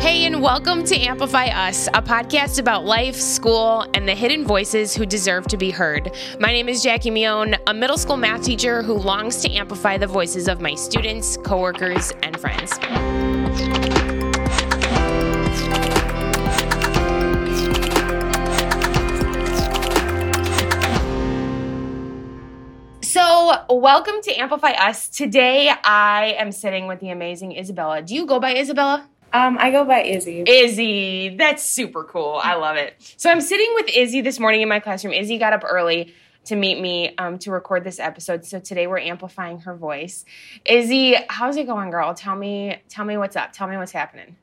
Hey, and welcome to Amplify Us, a podcast about life, school, and the hidden voices who deserve to be heard. My name is Jackie Mione, a middle school math teacher who longs to amplify the voices of my students, coworkers, and friends. So, welcome to Amplify Us. Today, I am sitting with the amazing Isabella. Do you go by Isabella? I go by Izzy. Izzy. That's super cool. I love it. So I'm sitting with Izzy this morning in my classroom. Izzy got up early to meet me to record this episode. So today we're amplifying her voice. Izzy, how's it going, girl? Tell me what's up. Tell me what's happening.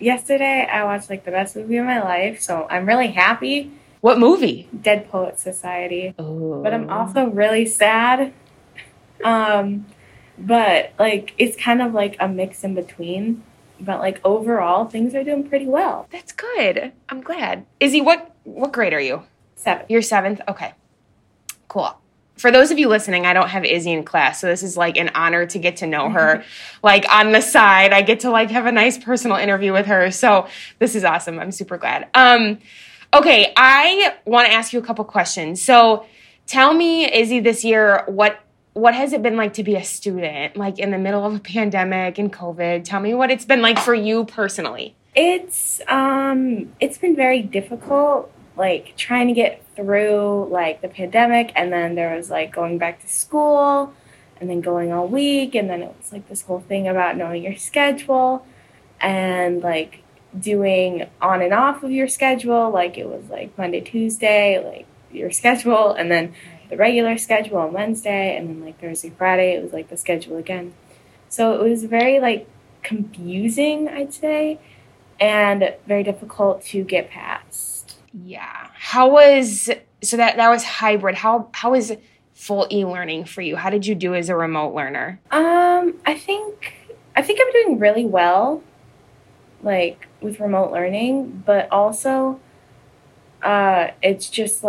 Yesterday I watched the best movie of my life, so I'm really happy. What movie? Dead Poets Society. Oh. But I'm also really sad. But, it's kind of, a mix in between. But, overall, things are doing pretty well. That's good. I'm glad. Izzy, what grade are you? 7th. You're 7th? Okay. Cool. For those of you listening, I don't have Izzy in class, so this is, an honor to get to know her. On the side, I get to, have a nice personal interview with her. So this is awesome. I'm super glad. Okay, I want to ask you a couple questions. So tell me, Izzy, this year, what has it been like to be a student, in the middle of a pandemic and COVID? Tell me what it's been like for you personally. It's been very difficult, trying to get through, the pandemic, and then there was, going back to school, and then going all week, and then it was, this whole thing about knowing your schedule, and, doing on and off of your schedule, it was, Monday, Tuesday, your schedule, and then the regular schedule on Wednesday, and then Thursday, Friday, it was the schedule again. So it was very confusing, I'd say, and very difficult to get past. Yeah. How was, so that was hybrid. How is full e-learning for you? How did you do as a remote learner? I think I'm doing really well, with remote learning, but also it's just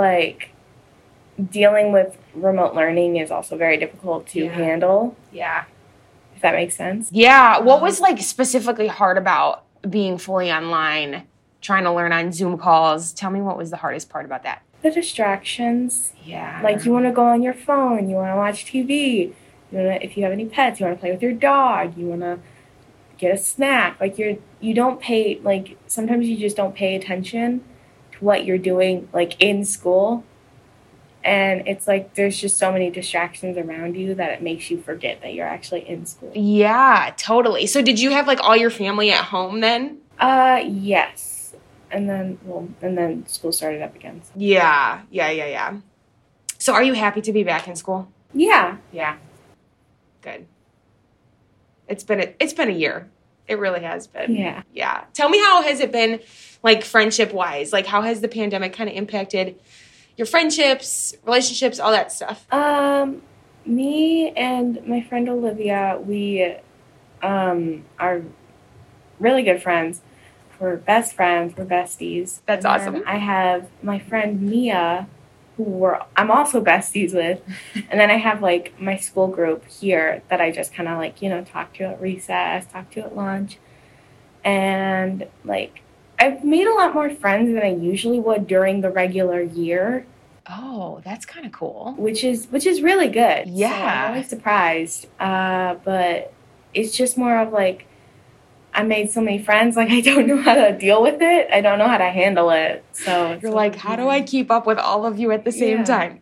dealing with remote learning is also very difficult to handle. Yeah. If that makes sense. Yeah. What was specifically hard about being fully online, trying to learn on Zoom calls? Tell me what was the hardest part about that. The distractions. Yeah. You want to go on your phone. You want to watch TV. You want to, if you have any pets, you want to play with your dog. You want to get a snack. You don't pay, sometimes you just don't pay attention to what you're doing, in school. And it's there's just so many distractions around you that it makes you forget that you're actually in school. Yeah, totally. So did you have all your family at home then? Yes. And then, school started up again. So. Yeah. So are you happy to be back in school? Yeah. Yeah. Good. It's been a year. It really has been. Yeah. Yeah. Tell me, how has it been, friendship-wise? How has the pandemic kind of impacted your friendships, relationships, all that stuff? Me and my friend Olivia, we are really good friends. We're best friends. We're besties. That's awesome. I have my friend Mia, who I'm also besties with. And then I have, my school group here that I just kind of, talk to at recess, talk to at lunch. And, I've made a lot more friends than I usually would during the regular year. Oh, that's kind of cool. Which is really good. Yeah. So I'm really surprised. But it's just more of, I made so many friends, I don't know how to deal with it. I don't know how to handle it. So you're how do I keep up with all of you at the same time?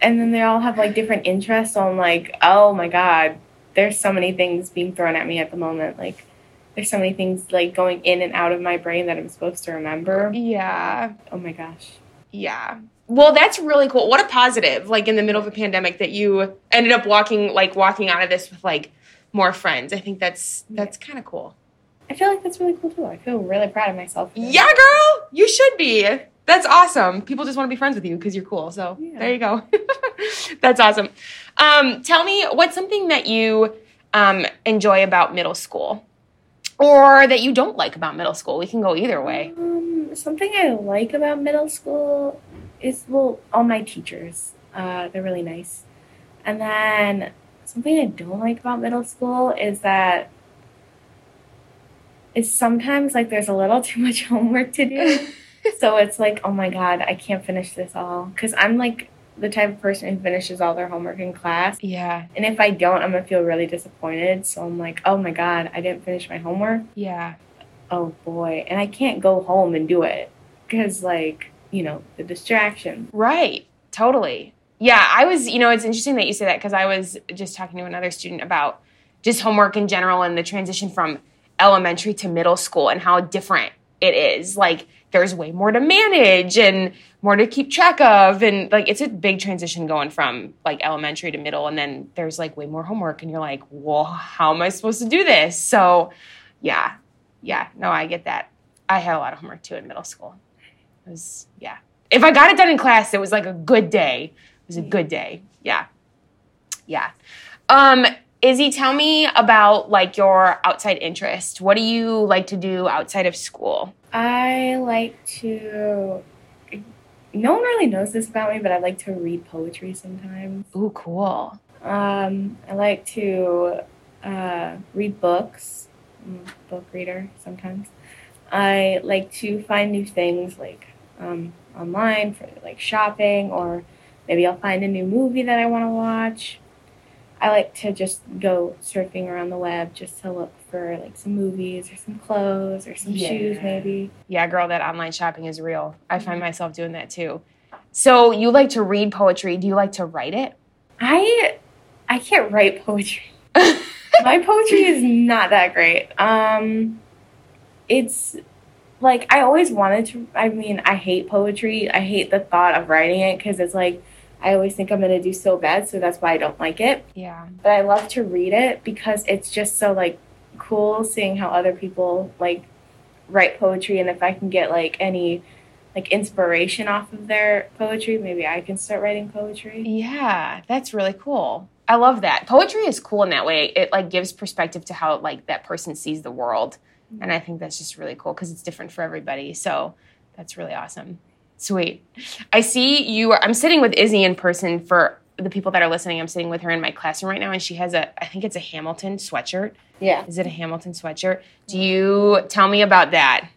And then they all have, different interests. So I'm oh, my God, there's so many things being thrown at me at the moment, There's so many things, going in and out of my brain that I'm supposed to remember. Yeah. Oh, my gosh. Yeah. Well, that's really cool. What a positive, in the middle of a pandemic, that you ended up walking out of this with, more friends. I think that's kind of cool. I feel that's really cool, too. I feel really proud of myself. Yeah, girl! You should be. That's awesome. People just want to be friends with you because you're cool. So, There you go. That's awesome. Tell me, what's something that you enjoy about middle school? Or that you don't like about middle school? We can go either way. Something I like about middle school is, all my teachers. They're really nice. And then something I don't like about middle school is that it's sometimes like there's a little too much homework to do. So it's like, oh my God, I can't finish this all. Because I'm like the type of person who finishes all their homework in class. Yeah. And if I don't, I'm going to feel really disappointed. So I'm like, oh my God, I didn't finish my homework. Yeah. Oh boy. And I can't go home and do it. Because like, you know, the distraction. Right. Totally. Yeah. I was, you know, it's interesting that you say that because I was just talking to another student about just homework in general and the transition from elementary to middle school and how different it is. Like, there's way more to manage and more to keep track of. And like, it's a big transition going from like elementary to middle. And then there's like way more homework and you're like, well, how am I supposed to do this? So yeah. Yeah. No, I get that. I had a lot of homework too in middle school. It was, yeah. If I got it done in class, it was like a good day. It was a good day. Yeah. Yeah. Izzy, tell me about like your outside interest. What do you like to do outside of school? I like to, no one really knows this about me, but I like to read poetry sometimes. Ooh, cool. I like to read books. I'm a book reader sometimes. I like to find new things like online for like shopping, or maybe I'll find a new movie that I want to watch. I like to just go surfing around the web just to look for like some movies or some clothes or some shoes maybe. Yeah, girl, that online shopping is real. I find myself doing that too. So you like to read poetry. Do you like to write it? I can't write poetry. My poetry is not that great. It's like I always wanted to. I mean, I hate poetry. I hate the thought of writing it because it's like, I always think I'm going to do so bad, so that's why I don't like it. Yeah. But I love to read it because it's just so, like, cool seeing how other people, like, write poetry. And if I can get, like, any, like, inspiration off of their poetry, maybe I can start writing poetry. Yeah, that's really cool. I love that. Poetry is cool in that way. It, like, gives perspective to how, like, that person sees the world. Mm-hmm. And I think that's just really cool because it's different for everybody. So that's really awesome. Sweet. I see you. I'm sitting with Izzy in person for the people that are listening. I'm sitting with her in my classroom right now, and she has I think it's a Hamilton sweatshirt. Yeah. Is it a Hamilton sweatshirt? Do you tell me about that?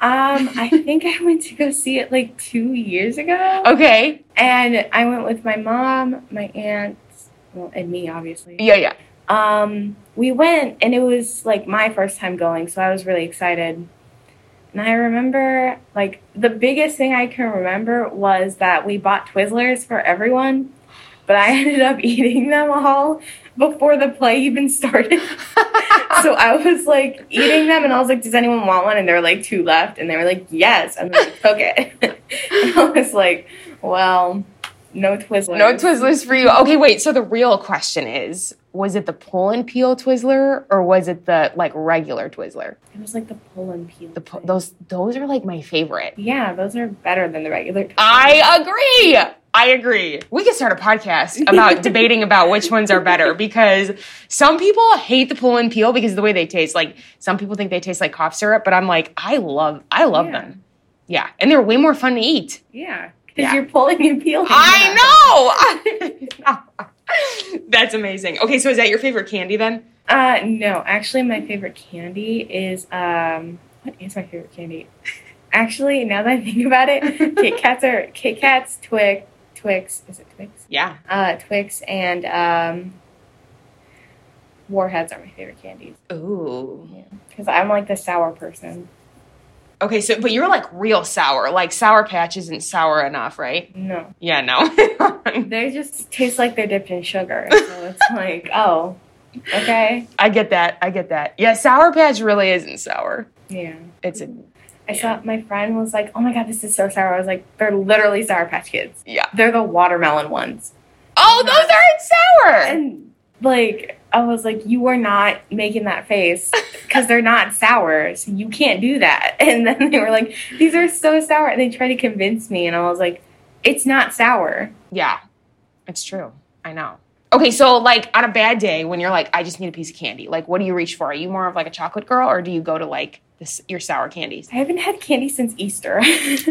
I think I went to go see it like 2 years ago. Okay. And I went with my mom, my aunt, and me, obviously. Yeah, yeah. We went, and it was like my first time going, so I was really excited. And I remember, like, the biggest thing I can remember was that we bought Twizzlers for everyone, but I ended up eating them all before the play even started. So I was, like, eating them, and I was like, does anyone want one? And there were, like, two left, and they were like, yes. And then I took it. And I was like, well, no Twizzlers. No Twizzlers for you. Okay, wait, so the real question is, was it the pull and peel Twizzler or was it the like regular Twizzler? It was like the pull and peel. Those are like my favorite. Yeah, those are better than the regular Twizzler. I agree. We could start a podcast about debating about which ones are better because some people hate the pull and peel because of the way they taste. Like some people think they taste like cough syrup, but I'm like, I love them. Yeah, and they're way more fun to eat. Yeah, because you're pulling and peeling. I know. That's amazing. Okay, so is that your favorite candy then? No, actually my favorite candy is, what is my favorite candy? Actually, now that I think about it, Kit Kats, Twix, is it Twix? Yeah. Twix and Warheads are my favorite candies. Ooh. Yeah, because I'm like the sour person. Okay, so, but you're like real sour. Like Sour Patch isn't sour enough, right? No. Yeah, no. They just taste like they're dipped in sugar. So it's like, oh, okay. I get that. Yeah, Sour Patch really isn't sour. Yeah. I saw my friend was like, oh my God, this is so sour. I was like, they're literally Sour Patch Kids. Yeah. They're the watermelon ones. Oh, those aren't sour. And like, I was like, you are not making that face because they're not sour. So you can't do that. And then they were like, these are so sour. And they tried to convince me. And I was like, it's not sour. Yeah, it's true. I know. Okay, so like on a bad day when you're like, I just need a piece of candy, like what do you reach for? Are you more of like a chocolate girl or do you go to like your sour candies? I haven't had candy since Easter.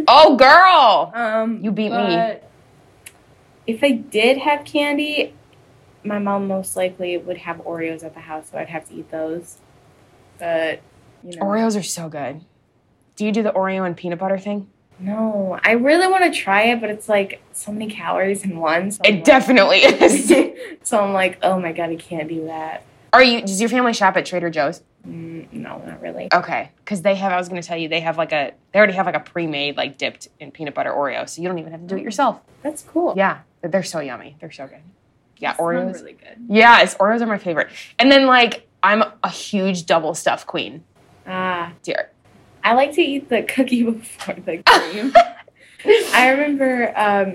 Oh, girl. You beat me. If I did have candy, my mom most likely would have Oreos at the house, so I'd have to eat those. But you know. Oreos are so good. Do you do the Oreo and peanut butter thing? No, I really want to try it, but it's like so many calories in one. So it definitely is. So I'm like, oh my God, I can't do that. Does your family shop at Trader Joe's? No, not really. Okay, because they already have like a pre-made, like dipped in peanut butter Oreo, so you don't even have to do it yourself. That's cool. Yeah, they're so yummy. They're so good. Yeah, Oreos. Really good. Yes, Oreos are my favorite. And then like, I'm a huge double stuff queen. Dear. I like to eat the cookie before the cream. I remember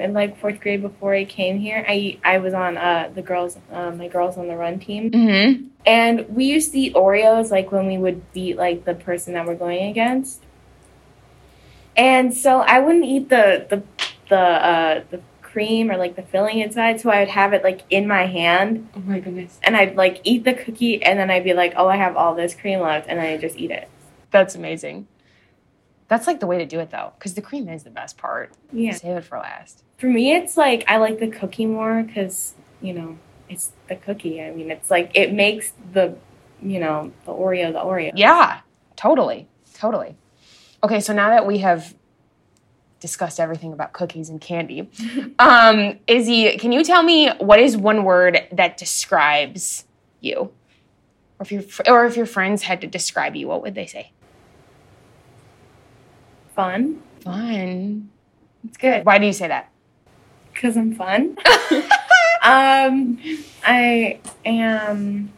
in like fourth grade before I came here, I was on my Girls on the Run team. Mm-hmm. And we used to eat Oreos like when we would beat like the person that we're going against. And so I wouldn't eat the cream or like the filling inside, so I would have it like in my hand. Oh my goodness. And I'd like eat the cookie and then I'd be like, oh, I have all this cream left, and then I just eat it. That's amazing. That's like the way to do it though, because the cream is the best part. Yeah. Save it for last. For me, it's like I like the cookie more because, you know, it's the cookie. I mean, it's like it makes the, you know, the Oreo the Oreo. Yeah, totally. Totally. Okay, so now that we have discussed everything about cookies and candy, Izzy, can you tell me what is one word that describes you? Or if your friends had to describe you, what would they say? Fun. Fun. It's good. Why do you say that? Because I'm fun. I am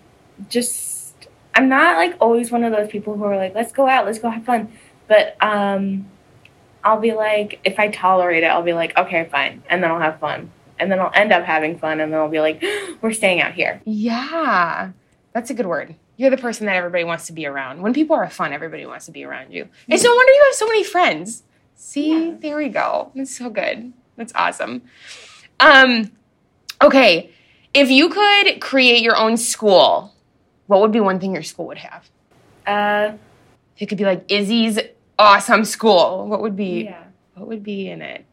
just, I'm not like always one of those people who are like, let's go out, let's go have fun. But I'll be like, if I tolerate it, I'll be like, okay, fine. And then I'll have fun. And then I'll end up having fun. And then I'll be like, we're staying out here. Yeah. That's a good word. You're the person that everybody wants to be around. When people are fun, everybody wants to be around you. It's no wonder you have so many friends. See, yeah. There we go. That's so good. That's awesome. Okay, if you could create your own school, what would be one thing your school would have? It could be like Izzy's awesome school. What would be in it?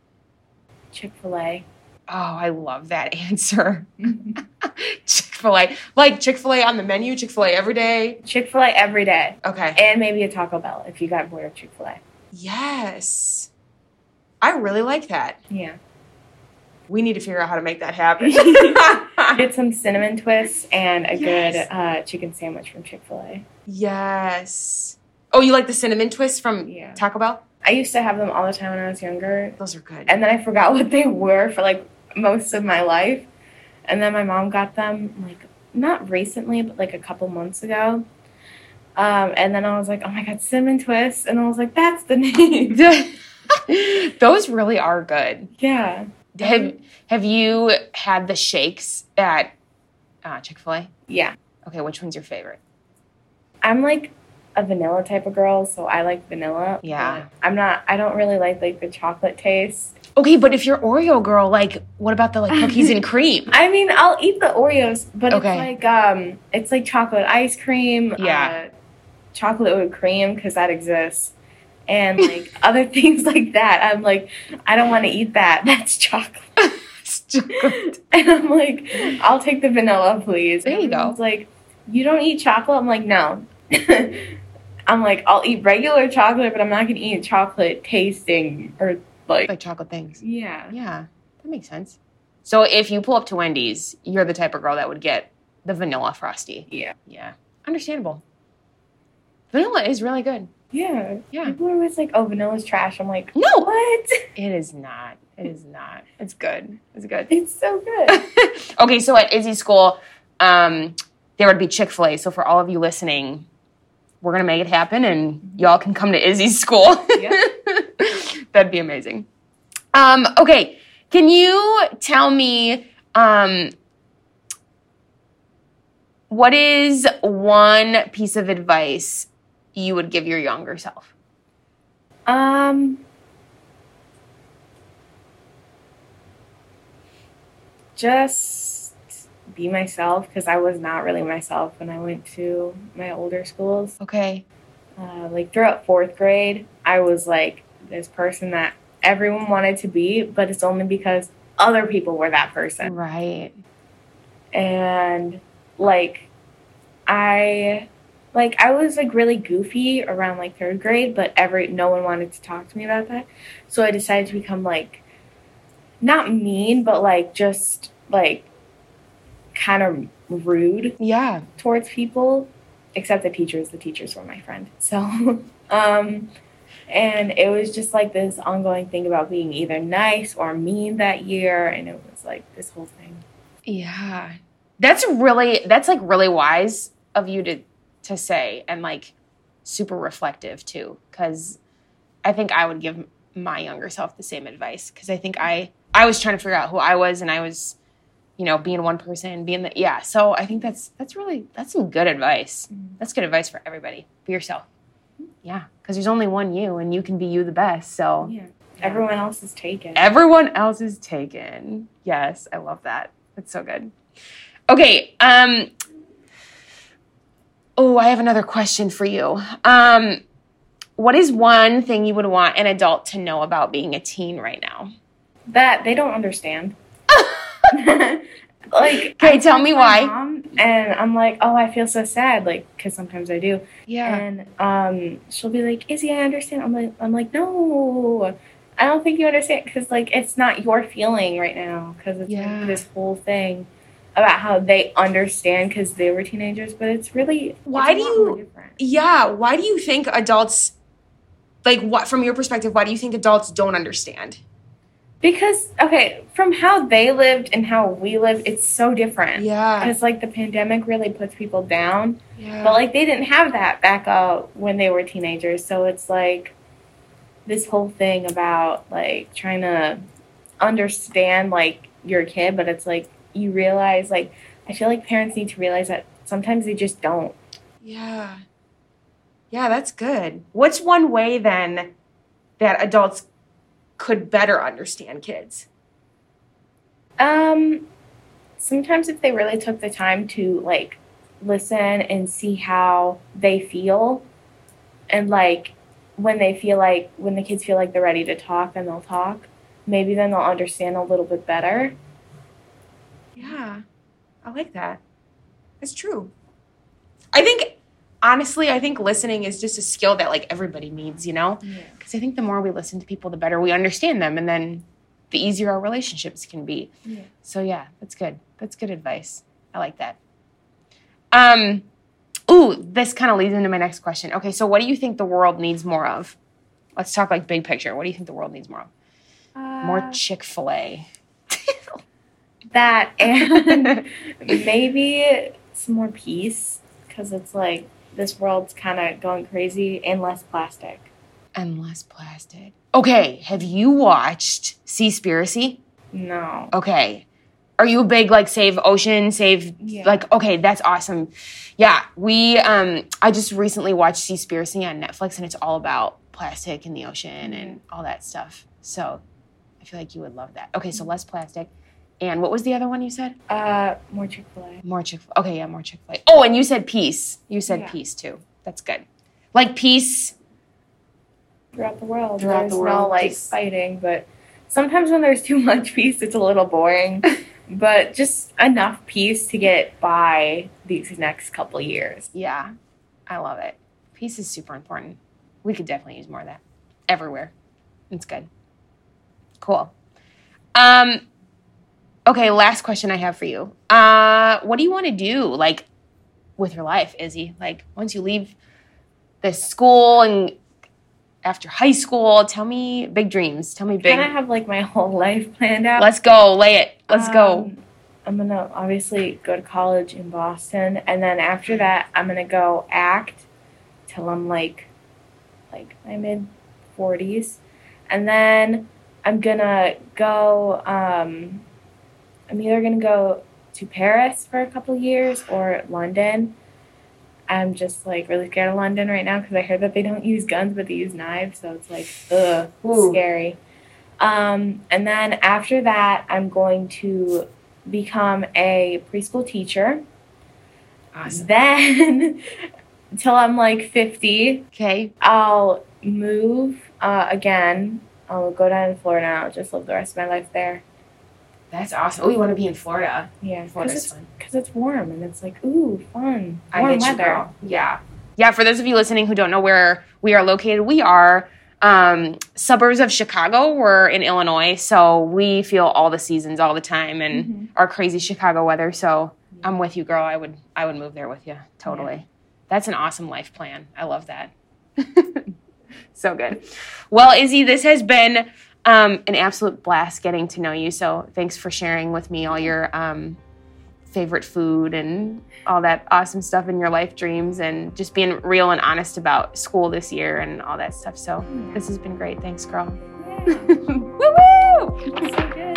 Chick-fil-A. Oh, I love that answer. Chick-fil-A. Like Chick-fil-A on the menu, Chick-fil-A every day? Chick-fil-A every day. Okay. And maybe a Taco Bell if you got bored of Chick-fil-A. Yes. I really like that. Yeah. We need to figure out how to make that happen. Get some cinnamon twists and a good chicken sandwich from Chick-fil-A. Yes. Oh, you like the cinnamon twists from Taco Bell? I used to have them all the time when I was younger. Those are good. And then I forgot what they were for like most of my life. And then my mom got them like not recently, but like a couple months ago. And then I was like, oh my God, cinnamon twists. And I was like, that's the name. Those really are good. Yeah. Have you had the shakes at Chick-fil-A? Yeah. Okay, which one's your favorite? I'm like a vanilla type of girl, so I like vanilla. Yeah. I don't really like the chocolate taste. Okay, but if you're Oreo girl, like what about the like cookies and cream? I mean, I'll eat the Oreos, but it's like chocolate ice cream, chocolate with cream because that exists. And like other things like that. I'm like, I don't want to eat that. That's chocolate. It's chocolate. And I'm like, I'll take the vanilla, please. There you go. It's like, you don't eat chocolate? I'm like, no. I'm like, I'll eat regular chocolate, but I'm not going to eat chocolate tasting or like chocolate things. Yeah. Yeah. That makes sense. So if you pull up to Wendy's, you're the type of girl that would get the vanilla Frosty. Yeah. Yeah. Understandable. Vanilla is really good. Yeah. Yeah. People are always like, oh, vanilla's trash. I'm like, no. What? It is not. It is not. It's good. It's good. It's so good. Okay. So at Izzy's school, there would be Chick-fil-A. So for all of you listening, we're going to make it happen, and y'all can come to Izzy's school. Yeah. That'd be amazing. Okay, can you tell me what is one piece of advice you would give your younger self? Just be myself, because I was not really myself when I went to my older schools. Okay. Like throughout fourth grade, I was like this person that everyone wanted to be, but it's only because other people were that person. Right. And like I Like, I was, like, really goofy around, like, third grade, but no one wanted to talk to me about that. So I decided to become, like, not mean, but, like, just, like, kind of rude. Yeah. Towards people, except the teachers. The teachers were my friend. So, and it was just, like, this ongoing thing about being either nice or mean that year. And it was, like, this whole thing. Yeah. That's, like, really wise of you to say, and like super reflective too, because I think I would give my younger self the same advice, because I think I was trying to figure out who I was, and I was, you know, being one person, so I think that's some good advice. Mm-hmm. That's good advice for everybody. Be yourself. Yeah, because there's only one you, and you can be you the best. So yeah. Everyone else is taken. Yes, I love that. That's so good. Okay, oh, I have another question for you. What is one thing you would want an adult to know about being a teen right now? That they don't understand. Like, okay, tell me why. Mom, and I'm like, oh, I feel so sad, like, because sometimes I do. Yeah. And she'll be like, Izzy, I understand. I'm like, no, I don't think you understand, because like it's not your feeling right now, because it's like this whole thing about how they understand because they were teenagers, but it's really different. Yeah, why do you think adults, like, what, from your perspective, why do you think adults don't understand? Because, okay, from how they lived and how we lived, it's so different. Yeah. Because, like, the pandemic really puts people down. Yeah. But, like, they didn't have that back when they were teenagers. So it's, like, this whole thing about, like, trying to understand, like, your kid, but it's, like, you realize, like, I feel like parents need to realize that sometimes they just don't. Yeah. Yeah, that's good. What's one way, then, that adults could better understand kids? Sometimes if they really took the time to, like, listen and see how they feel, and, like, when the kids feel like they're ready to talk, then they'll talk. Maybe then they'll understand a little bit better. Yeah, I like that. That's true. I think listening is just a skill that, like, everybody needs, you know? Because I think the more we listen to people, the better we understand them, and then the easier our relationships can be. Yeah. So, yeah, that's good. That's good advice. I like that. This kind of leads into my next question. Okay, so what do you think the world needs more of? Let's talk, like, big picture. What do you think the world needs more of? More Chick-fil-A. That, and maybe some more peace, because it's like this world's kind of going crazy, and less plastic. Okay, have you watched Sea Spiracy? No. Okay. Are you a big, like, save ocean, like, okay, that's awesome. Yeah, I just recently watched Sea Spiracy on Netflix, and it's all about plastic and the ocean and all that stuff. So I feel like you would love that. Okay, so less plastic. And what was the other one you said? More Chick-fil-A. Okay, yeah, more Chick-fil-A. Oh, and you said peace. Peace, too. That's good. Like, peace throughout the world. There's no, like, fighting. But sometimes when there's too much peace, it's a little boring. But just enough peace to get by these next couple of years. Yeah, I love it. Peace is super important. We could definitely use more of that everywhere. It's good. Cool. Okay, last question I have for you. What do you want to do, like, with your life, Izzy? Like, once you leave this school and after high school, tell me big dreams. I kind of have, like, my whole life planned out. Let's go. Lay it. Let's go. I'm going to obviously go to college in Boston. And then after that, I'm going to go act till I'm, like my mid-40s. And then I'm going to go... I'm either going to go to Paris for a couple years or London. I'm just, like, really scared of London right now because I heard that they don't use guns, but they use knives. So it's like, scary. And then after that, I'm going to become a preschool teacher. Awesome. Then, until I'm, like, 50, okay, I'll move again. I'll go down to Florida. I'll just live the rest of my life there. That's awesome. Oh, you want to be in Florida? Yeah, Florida's fun. Because it's warm, and it's like, ooh, fun. Warm weather. Yeah, Yeah, for those of you listening who don't know where we are located, we are suburbs of Chicago. We're in Illinois, so we feel all the seasons all the time and our crazy Chicago weather. So I'm with you, girl. I would move there with you. Totally. Yeah. That's an awesome life plan. I love that. So good. Well, Izzy, this has been an absolute blast getting to know you. So thanks for sharing with me all your favorite food and all that awesome stuff in your life dreams and just being real and honest about school this year and all that stuff. So this has been great. Thanks, girl. Yeah. Woo-woo! That's so good.